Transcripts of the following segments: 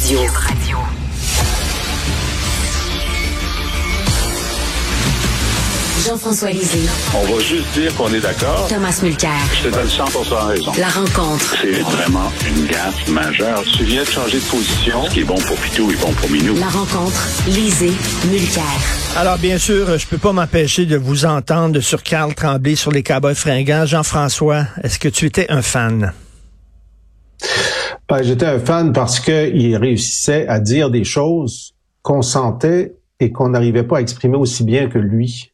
Radio. Jean-François Lisée. On va juste dire qu'on est d'accord. Thomas Mulcair. Je te donne 100% raison. La rencontre. C'est vraiment une gaffe majeure. Tu viens de changer de position. Ce qui est bon pour Pitou est bon pour Minou. La rencontre. Lisée-Mulcair. Alors, bien sûr, je peux pas m'empêcher de vous entendre sur Karl Tremblay, sur les Cowboys Fringants. Jean-François, est-ce que tu étais un fan? Ben, j'étais un fan parce qu'il réussissait à dire des choses qu'on sentait et qu'on n'arrivait pas à exprimer aussi bien que lui.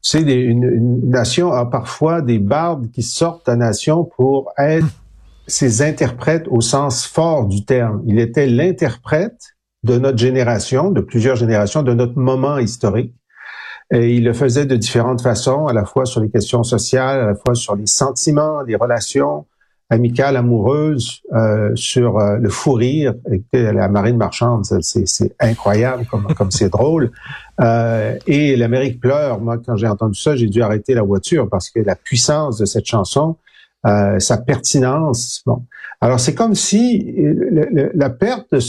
Tu sais, une nation a parfois des bardes qui sortent à nation pour être ses interprètes au sens fort du terme. Il était l'interprète de notre génération, de plusieurs générations, de notre moment historique. Et il le faisait de différentes façons, à la fois sur les questions sociales, à la fois sur les sentiments, les relations amicales, amoureuses, sur le fou rire, la marine marchande, c'est incroyable comme c'est drôle. Et l'Amérique pleure. Moi, quand j'ai entendu ça, j'ai dû arrêter la voiture parce que la puissance de cette chanson, sa pertinence. Bon, alors c'est comme si la perte de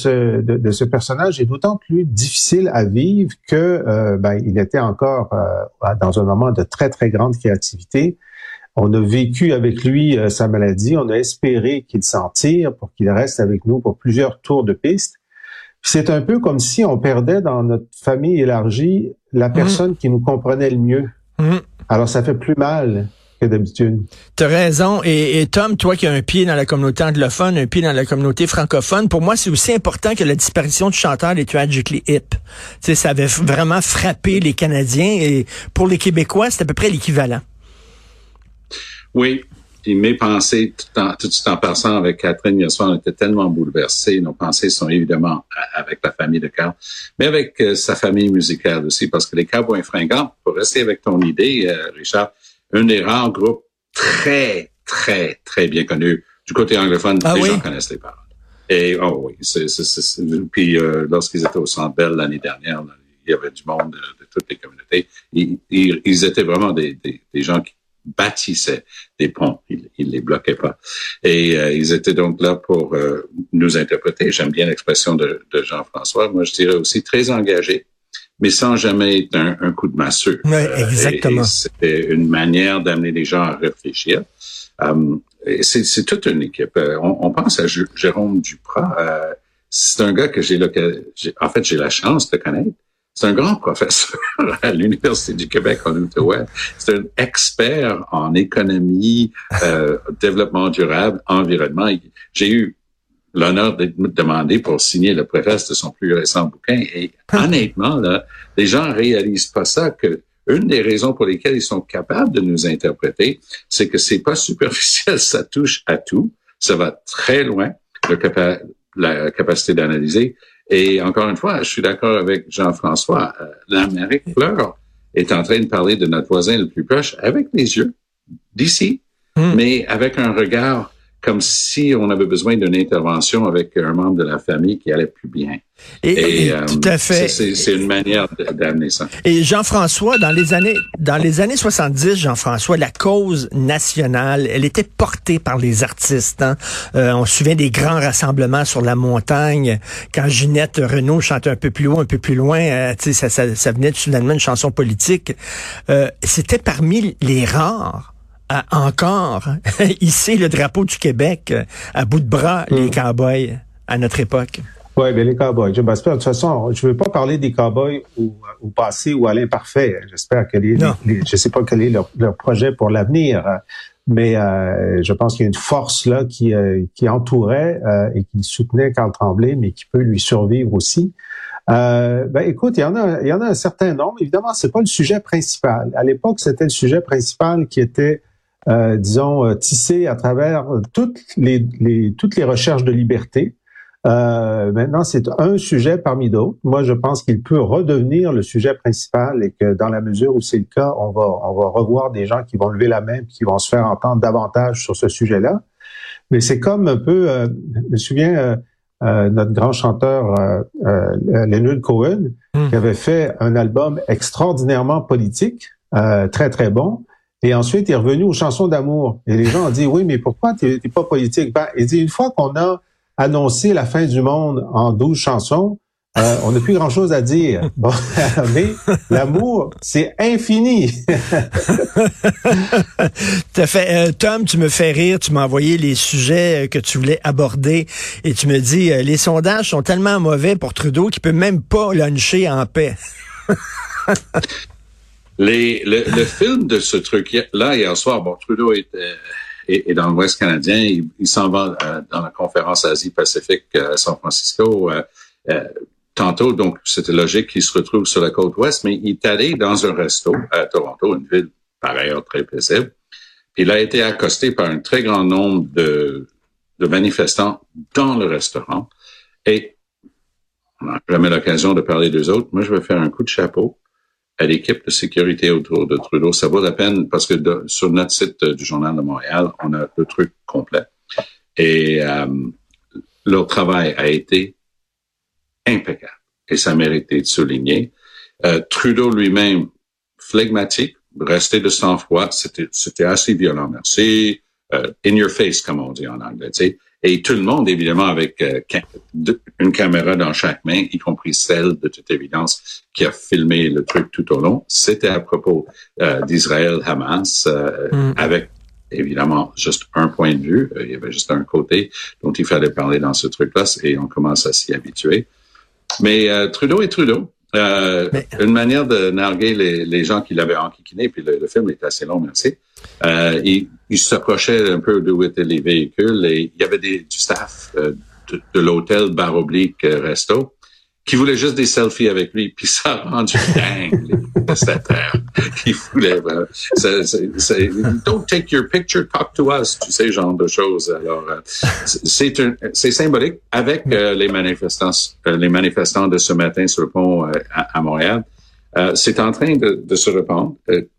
ce personnage est d'autant plus difficile à vivre que il était encore dans un moment de très très grande créativité. On a vécu avec lui sa maladie, on a espéré qu'il s'en tire pour qu'il reste avec nous pour plusieurs tours de piste. C'est un peu comme si on perdait dans notre famille élargie la personne qui nous comprenait le mieux. Alors ça fait plus mal que d'habitude. T'as raison. Et Tom, toi qui as un pied dans la communauté anglophone, un pied dans la communauté francophone, pour moi c'est aussi important que la disparition du chanteur des Tragically Hip. T'sais, ça avait vraiment frappé les Canadiens et pour les Québécois c'est à peu près l'équivalent. Oui, puis mes pensées, tout en passant avec Catherine hier soir, on était tellement bouleversés. Nos pensées sont évidemment avec la famille de Karl, mais avec sa famille musicale aussi, parce que les Cowboys Fringants, pour rester avec ton idée, Richard, un des rares groupes très, très, très bien connus du côté anglophone, gens connaissent les paroles. Et puis lorsqu'ils étaient au Centre Bell l'année dernière, il y avait du monde de toutes les communautés. Ils étaient vraiment des gens qui bâtissaient des ponts, ils les bloquaient pas. Et ils étaient donc là pour nous interpréter. J'aime bien l'expression de Jean-François. Moi, je dirais aussi très engagé, mais sans jamais être un coup de massue. Oui, exactement. C'était une manière d'amener les gens à réfléchir. Et c'est toute une équipe. On pense à Jérôme Duprat. C'est un gars que j'ai la chance de connaître. C'est un grand professeur à l'Université du Québec en Outaouais. C'est un expert en économie, développement durable, environnement. J'ai eu l'honneur d'être demandé pour signer le préface de son plus récent bouquin. Et honnêtement, là, les gens réalisent pas ça, que une des raisons pour lesquelles ils sont capables de nous interpréter, c'est que c'est pas superficiel, ça touche à tout. Ça va très loin, la capacité d'analyser. Et encore une fois, je suis d'accord avec Jean-François, l'Amérique pleure est en train de parler de notre voisin le plus proche avec les yeux d'ici, mais avec un regard comme si on avait besoin d'une intervention avec un membre de la famille qui allait plus bien. Et tout à fait. C'est une manière d'amener ça. Et Jean-François, dans les années 70, Jean-François, la cause nationale, elle était portée par les artistes. Hein? On se souvient des grands rassemblements sur la montagne, quand Ginette Reno chantait un peu plus loin, ça venait soudainement une chanson politique. C'était parmi les rares à encore hisser le drapeau du Québec à bout de bras, les cowboys à notre époque. Oui, bien les cowboys. De toute façon, je ne veux pas parler des cowboys au passé ou à l'imparfait. J'espère que je ne sais pas quel est leur projet pour l'avenir, mais je pense qu'il y a une force là qui entourait et qui soutenait Karl Tremblay, mais qui peut lui survivre aussi. Écoute, il y en a un certain nombre. Évidemment, c'est pas le sujet principal. À l'époque, c'était le sujet principal qui était tissé à travers toutes les recherches de liberté. Maintenant, c'est un sujet parmi d'autres. Moi, je pense qu'il peut redevenir le sujet principal et que dans la mesure où c'est le cas, on va revoir des gens qui vont lever la main et qui vont se faire entendre davantage sur ce sujet-là. Mais c'est comme un peu, je me souviens, notre grand chanteur Leonard Cohen, qui avait fait un album extraordinairement politique, très très bon. Et ensuite, il est revenu aux chansons d'amour. Et les gens ont dit, oui, mais pourquoi t'es pas politique? Ben, il dit, une fois qu'on a annoncer la fin du monde en 12 chansons, on n'a plus grand-chose à dire. Bon, mais l'amour, c'est infini. Tout à fait. Tom, tu me fais rire. Tu m'as envoyé les sujets que tu voulais aborder et tu me dis les sondages sont tellement mauvais pour Trudeau qu'il peut même pas luncher en paix. Le film de ce truc-là, hier soir, bon, Trudeau est dans l'Ouest canadien. Il s'en va dans la conférence Asie-Pacifique à San Francisco. Tantôt, donc, c'était logique qu'il se retrouve sur la côte ouest, mais il est allé dans un resto à Toronto, une ville par ailleurs très paisible. Puis il a été accosté par un très grand nombre de manifestants dans le restaurant. Et on n'a jamais l'occasion de parler d'eux autres. Moi, je vais faire un coup de chapeau à l'équipe de sécurité autour de Trudeau. Ça vaut la peine parce que sur notre site du Journal de Montréal, on a le truc complet. Et leur travail a été impeccable. Et ça méritait de souligner. Trudeau lui-même, phlegmatique, resté de sang-froid, c'était assez violent, merci. In your face, comme on dit en anglais, tu sais. Et tout le monde, évidemment, avec une caméra dans chaque main, y compris celle, de toute évidence, qui a filmé le truc tout au long. C'était à propos d'Israël-Hamas, avec, évidemment, juste un point de vue. Il y avait juste un côté dont il fallait parler dans ce truc-là, et on commence à s'y habituer. Mais Trudeau est Trudeau. Une manière de narguer les gens qui l'avaient enquiquiné, puis le film est assez long, merci. Il s'approchait un peu d'où étaient les véhicules et il y avait du staff de l'hôtel / resto qui voulait juste des selfies avec lui, puis ça a rendu dingue les prestataires. Ils voulaient... don't take your picture, talk to us, tu sais, genre de choses. Alors, c'est symbolique. Avec les manifestants de ce matin sur le pont à Montréal, c'est en train de se répandre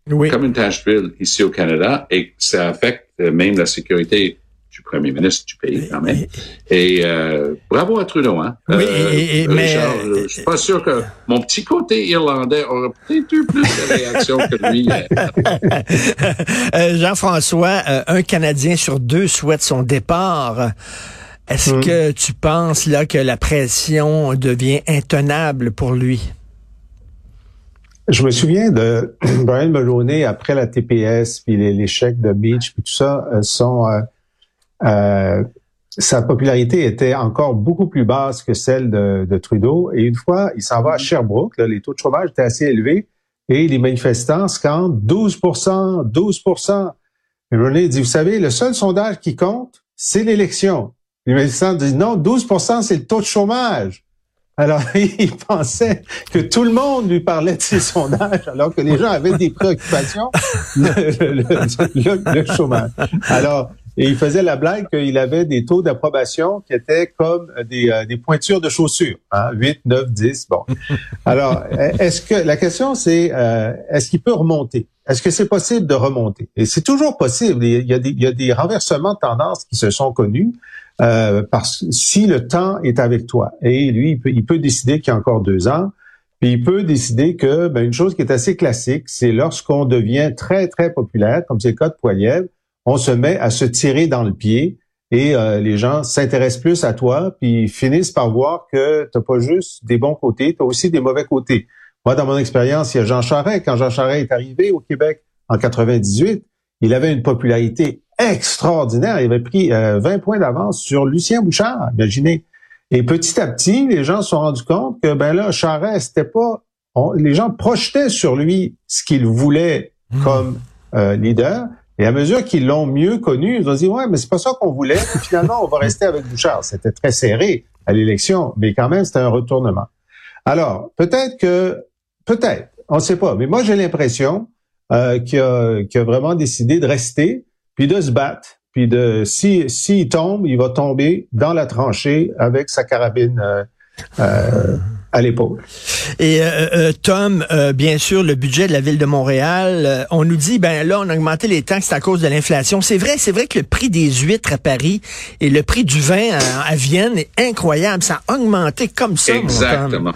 comme une tache d'huile ici au Canada, et ça affecte même la sécurité du premier ministre du pays, quand même. Et bravo à Trudeau, hein? Oui, Richard, mais... je suis pas sûr que mon petit côté irlandais aurait peut-être eu plus de réactions que lui. Jean-François, un Canadien sur 2 souhaite son départ. Est-ce que tu penses là que la pression devient intenable pour lui? Je me souviens de Brian Mulroney après la TPS, puis l'échec de Meech, puis tout ça, sa popularité était encore beaucoup plus basse que celle de Trudeau. Et une fois, il s'en va à Sherbrooke. Là, les taux de chômage étaient assez élevés. Et les manifestants scandent 12%, 12%. Et René dit, vous savez, le seul sondage qui compte, c'est l'élection. Les manifestants disent, non, 12%, c'est le taux de chômage. Alors, il pensait que tout le monde lui parlait de ses sondages, alors que les gens avaient des préoccupations, le chômage. Alors, et il faisait la blague qu'il avait des taux d'approbation qui étaient comme des pointures de chaussures, hein, 8, 9, 10, bon. Alors, la question c'est, est-ce qu'il peut remonter? Est-ce que c'est possible de remonter? Et c'est toujours possible. Il y a des renversements de tendance qui se sont connus, si le temps est avec toi. Et lui, il peut décider qu'il y a encore 2 ans, puis il peut décider que, une chose qui est assez classique, c'est lorsqu'on devient très, très populaire, comme c'est le cas de Poilievre, on se met à se tirer dans le pied et les gens s'intéressent plus à toi, puis finissent par voir que t'as pas juste des bons côtés, t'as aussi des mauvais côtés. Moi, dans mon expérience, il y a Jean Charest. Quand Jean Charest est arrivé au Québec en 98, il avait une popularité extraordinaire. Il avait pris 20 points d'avance sur Lucien Bouchard, imaginez. Et petit à petit, les gens se sont rendus compte que Charest, c'était pas... les gens projetaient sur lui ce qu'il voulait comme leader. Et à mesure qu'ils l'ont mieux connu, ils ont dit « Ouais, mais c'est pas ça qu'on voulait. » Puis finalement, on va rester avec Bouchard. C'était très serré à l'élection, mais quand même, c'était un retournement. Alors, peut-être, on ne sait pas. Mais moi, j'ai l'impression qu'il a vraiment décidé de rester, puis de se battre, puis de s'il tombe, il va tomber dans la tranchée avec sa carabine à l'épaule. Et Tom, bien sûr, le budget de la Ville de Montréal, on nous dit, on a augmenté les taxes à cause de l'inflation. C'est vrai que le prix des huîtres à Paris et le prix du vin à Vienne est incroyable. Ça a augmenté comme ça. Exactement.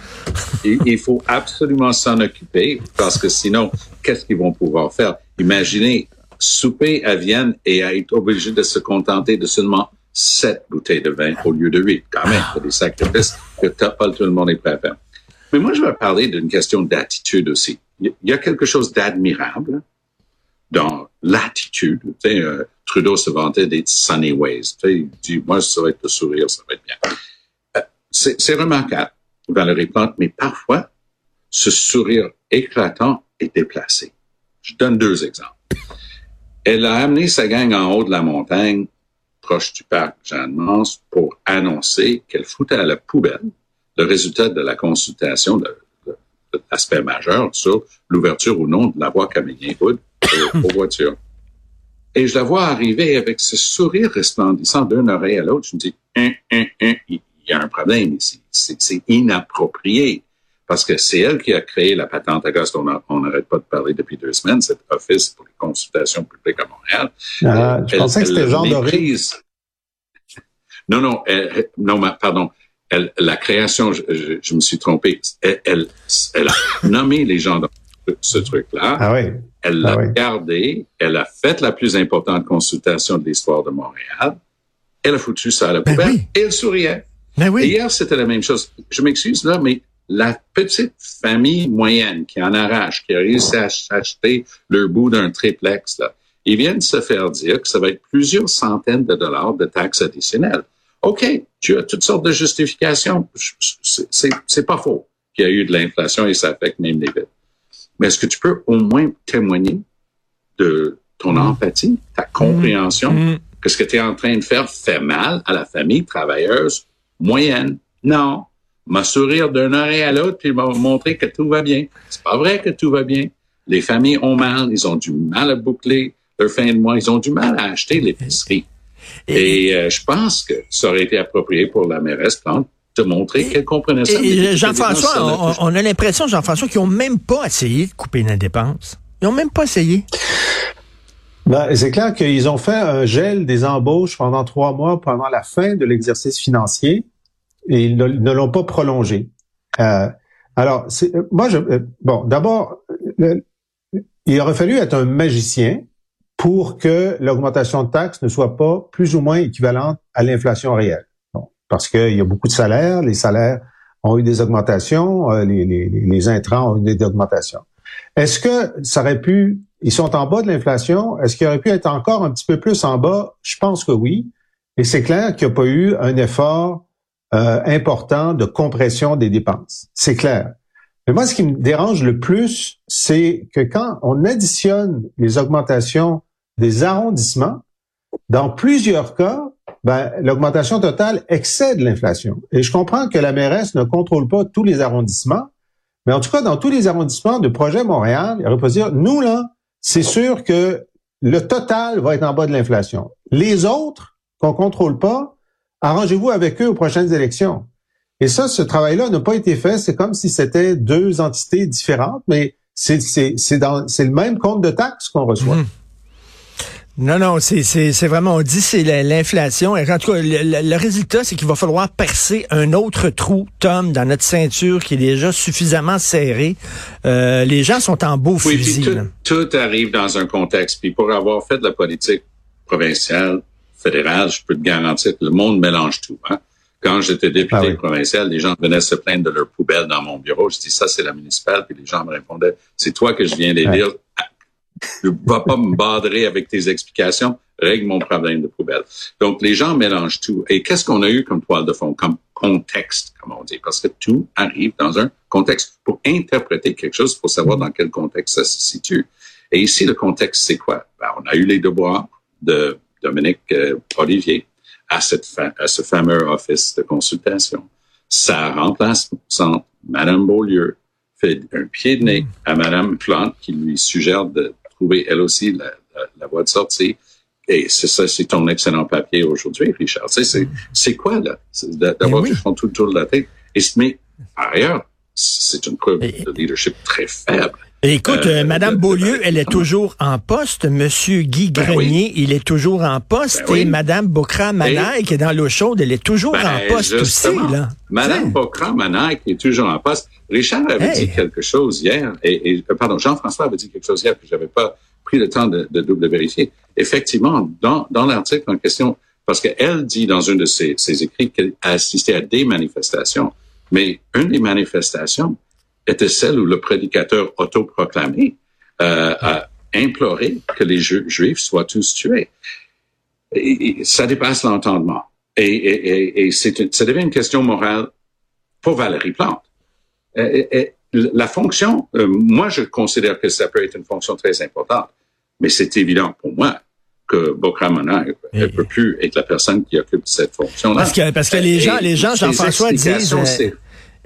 Il faut absolument s'en occuper parce que sinon, qu'est-ce qu'ils vont pouvoir faire? Imaginez souper à Vienne et être obligé de se contenter de seulement 7 bouteilles de vin au lieu de 8. Quand même, c'est des sacrifices que pas tout le monde est prêt à faire. Mais moi, je vais parler d'une question d'attitude aussi. Il y a quelque chose d'admirable dans l'attitude. Tu sais, Trudeau se vantait des sunny ways. Tu sais, il dit, moi, ça va être le sourire, ça va être bien. C'est remarquable, Valérie Plante, mais parfois, ce sourire éclatant est déplacé. Je donne 2 exemples. Elle a amené sa gang en haut de la montagne, proche du parc Jeanne-Mance, pour annoncer qu'elle foutait à la poubelle le résultat de la consultation de l'aspect majeur sur l'ouverture ou non de la voie Camillien-Houde aux voitures. Et je la vois arriver avec ce sourire resplendissant d'une oreille à l'autre. Je me dis, il y a un problème ici. C'est inapproprié. Parce que c'est elle qui a créé la patente à gaz on n'arrête pas de parler depuis 2 semaines, cet office pour les consultations publiques à Montréal. Je pensais que c'était Jean Doré. Non, pardon. La création, je me suis trompé. Elle a nommé les gens dans ce truc-là. Ah oui. Elle l'a gardé. Elle a fait la plus importante consultation de l'histoire de Montréal. Elle a foutu ça à la poubelle et elle souriait. Ben oui. Et hier, c'était la même chose. Je m'excuse là, mais la petite famille moyenne qui en arrache, qui a réussi à acheter le bout d'un triplex, là, ils viennent se faire dire que ça va être plusieurs centaines de dollars de taxes additionnelles. OK, tu as toutes sortes de justifications. C'est pas faux qu'il y a eu de l'inflation et ça affecte même les villes. Mais est-ce que tu peux au moins témoigner de ton empathie, ta compréhension que ce que tu es en train de faire fait mal à la famille travailleuse moyenne? Non. M'a sourire d'un oreille à l'autre puis m'a montré que tout va bien. C'est pas vrai que tout va bien. Les familles ont mal, ils ont du mal à boucler leur fin de mois, ils ont du mal à acheter l'épicerie. Et je pense que ça aurait été approprié pour la mairesse Plante de montrer qu'elle comprenait ça. Jean-François, on a l'impression, Jean-François, qu'ils n'ont même pas essayé de couper la dépense. Ils n'ont même pas essayé. Ben, c'est clair qu'ils ont fait un gel des embauches pendant 3 mois, pendant la fin de l'exercice financier. Et ils ne l'ont pas prolongé. Il aurait fallu être un magicien pour que l'augmentation de taxes ne soit pas plus ou moins équivalente à l'inflation réelle. Bon, parce qu'il y a beaucoup de salaires, les salaires ont eu des augmentations, les intrants ont eu des augmentations. Est-ce que ça aurait pu, ils sont en bas de l'inflation, est-ce qu'il aurait pu être encore un petit peu plus en bas? Je pense que oui. Et c'est clair qu'il n'y a pas eu un effort important de compression des dépenses. C'est clair. Mais moi, ce qui me dérange le plus, c'est que quand on additionne les augmentations des arrondissements, dans plusieurs cas, ben, l'augmentation totale excède l'inflation. Et je comprends que la mairesse ne contrôle pas tous les arrondissements, mais en tout cas, dans tous les arrondissements de Projet Montréal, il aurait pu dire, nous, là, c'est sûr que le total va être en bas de l'inflation. Les autres qu'on contrôle pas, arrangez-vous avec eux aux prochaines élections. Et ça, ce travail-là n'a pas été fait. C'est comme si c'était 2 entités différentes, mais c'est le même compte de taxes qu'on reçoit. Non, c'est vraiment, on dit c'est l'inflation. En tout cas, le résultat, c'est qu'il va falloir percer un autre trou, Tom, dans notre ceinture qui est déjà suffisamment serré. Les gens sont en beau fusil. Puis tout arrive dans un contexte. Puis pour avoir fait de la politique provinciale, fédéral, je peux te garantir que le monde mélange tout. Hein? Quand j'étais député provincial, les gens venaient se plaindre de leur poubelle dans mon bureau. Je dis, ça, c'est la municipale. Puis les gens me répondaient, c'est toi que je viens de dire. Je ne vais pas me badrer avec tes explications. Règle mon problème de poubelle. Donc, les gens mélangent tout. Et qu'est-ce qu'on a eu comme toile de fond, comme contexte, comme on dit? Parce que tout arrive dans un contexte. Pour interpréter quelque chose, il faut savoir dans quel contexte ça se situe. Et ici, le contexte, c'est quoi? Ben, on a eu les devoirs de Dominique Olivier à ce fameux office de consultation. Ça remplace Madame Beaulieu, fait un pied de nez à Madame Plante qui lui suggère de trouver elle aussi la voie de sortie. Et c'est ça, c'est ton excellent papier aujourd'hui, Richard. Tu sais, c'est quoi, là? C'est d'avoir du fond tout le tour de la tête. Mais par ailleurs, c'est une preuve de leadership très faible. Écoute, Madame Beaulieu, elle est toujours en poste. Monsieur Guy Grenier, il est toujours en poste. Et Madame Boukrâa Manaï, qui est dans l'eau chaude, elle est toujours en poste justement, aussi. Là. Madame Boukrâa Manaï, qui est toujours en poste. Richard avait dit quelque chose hier. Pardon, Jean-François avait dit quelque chose hier que j'avais pas pris le temps de double vérifier. Effectivement, dans l'article en question, Parce qu'elle dit dans un de ses écrits qu'elle a assisté à des manifestations. Mais une des manifestations était celle où le prédicateur autoproclamé a imploré que les Juifs soient tous tués. Et ça dépasse l'entendement. Et ça devient une question morale pour Valérie Plante. Et la fonction, moi je considère que ça peut être une fonction très importante, mais c'est évident pour moi que Boukrâa Manaï ne peut plus être la personne qui occupe cette fonction-là. Parce que les gens, Jean-François, disent...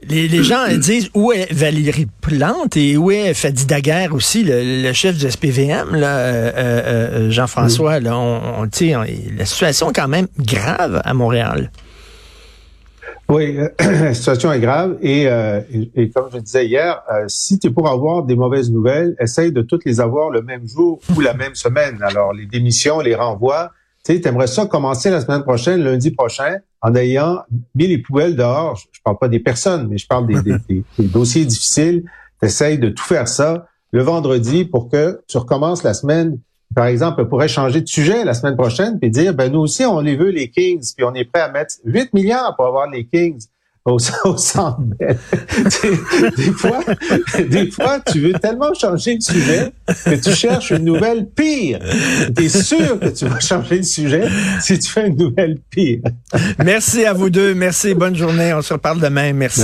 Les gens disent où est Valérie Plante et où est Fadi Daguerre aussi, le chef du SPVM, là, Jean-François. Là, la situation est quand même grave à Montréal. Oui, la situation est grave et comme je disais hier, si tu es pour avoir des mauvaises nouvelles, essaye de toutes les avoir le même jour ou la même semaine. Alors, les démissions, les renvois, tu sais, t'aimerais ça commencer la semaine prochaine, lundi prochain, en ayant mis les poubelles dehors. Je parle pas des personnes, mais je parle des dossiers difficiles. T'essayes de tout faire ça le vendredi pour que tu recommences la semaine. Par exemple, on pourrait changer de sujet la semaine prochaine puis dire, ben nous aussi, on les veut, les Kings, puis on est prêt à mettre 8 milliards pour avoir les Kings au Centre Bell. des fois, tu veux tellement changer de sujet que tu cherches une nouvelle pire. T'es sûr que tu vas changer de sujet si tu fais une nouvelle pire. Merci à vous deux. Merci. Bonne journée. On se reparle demain. Merci.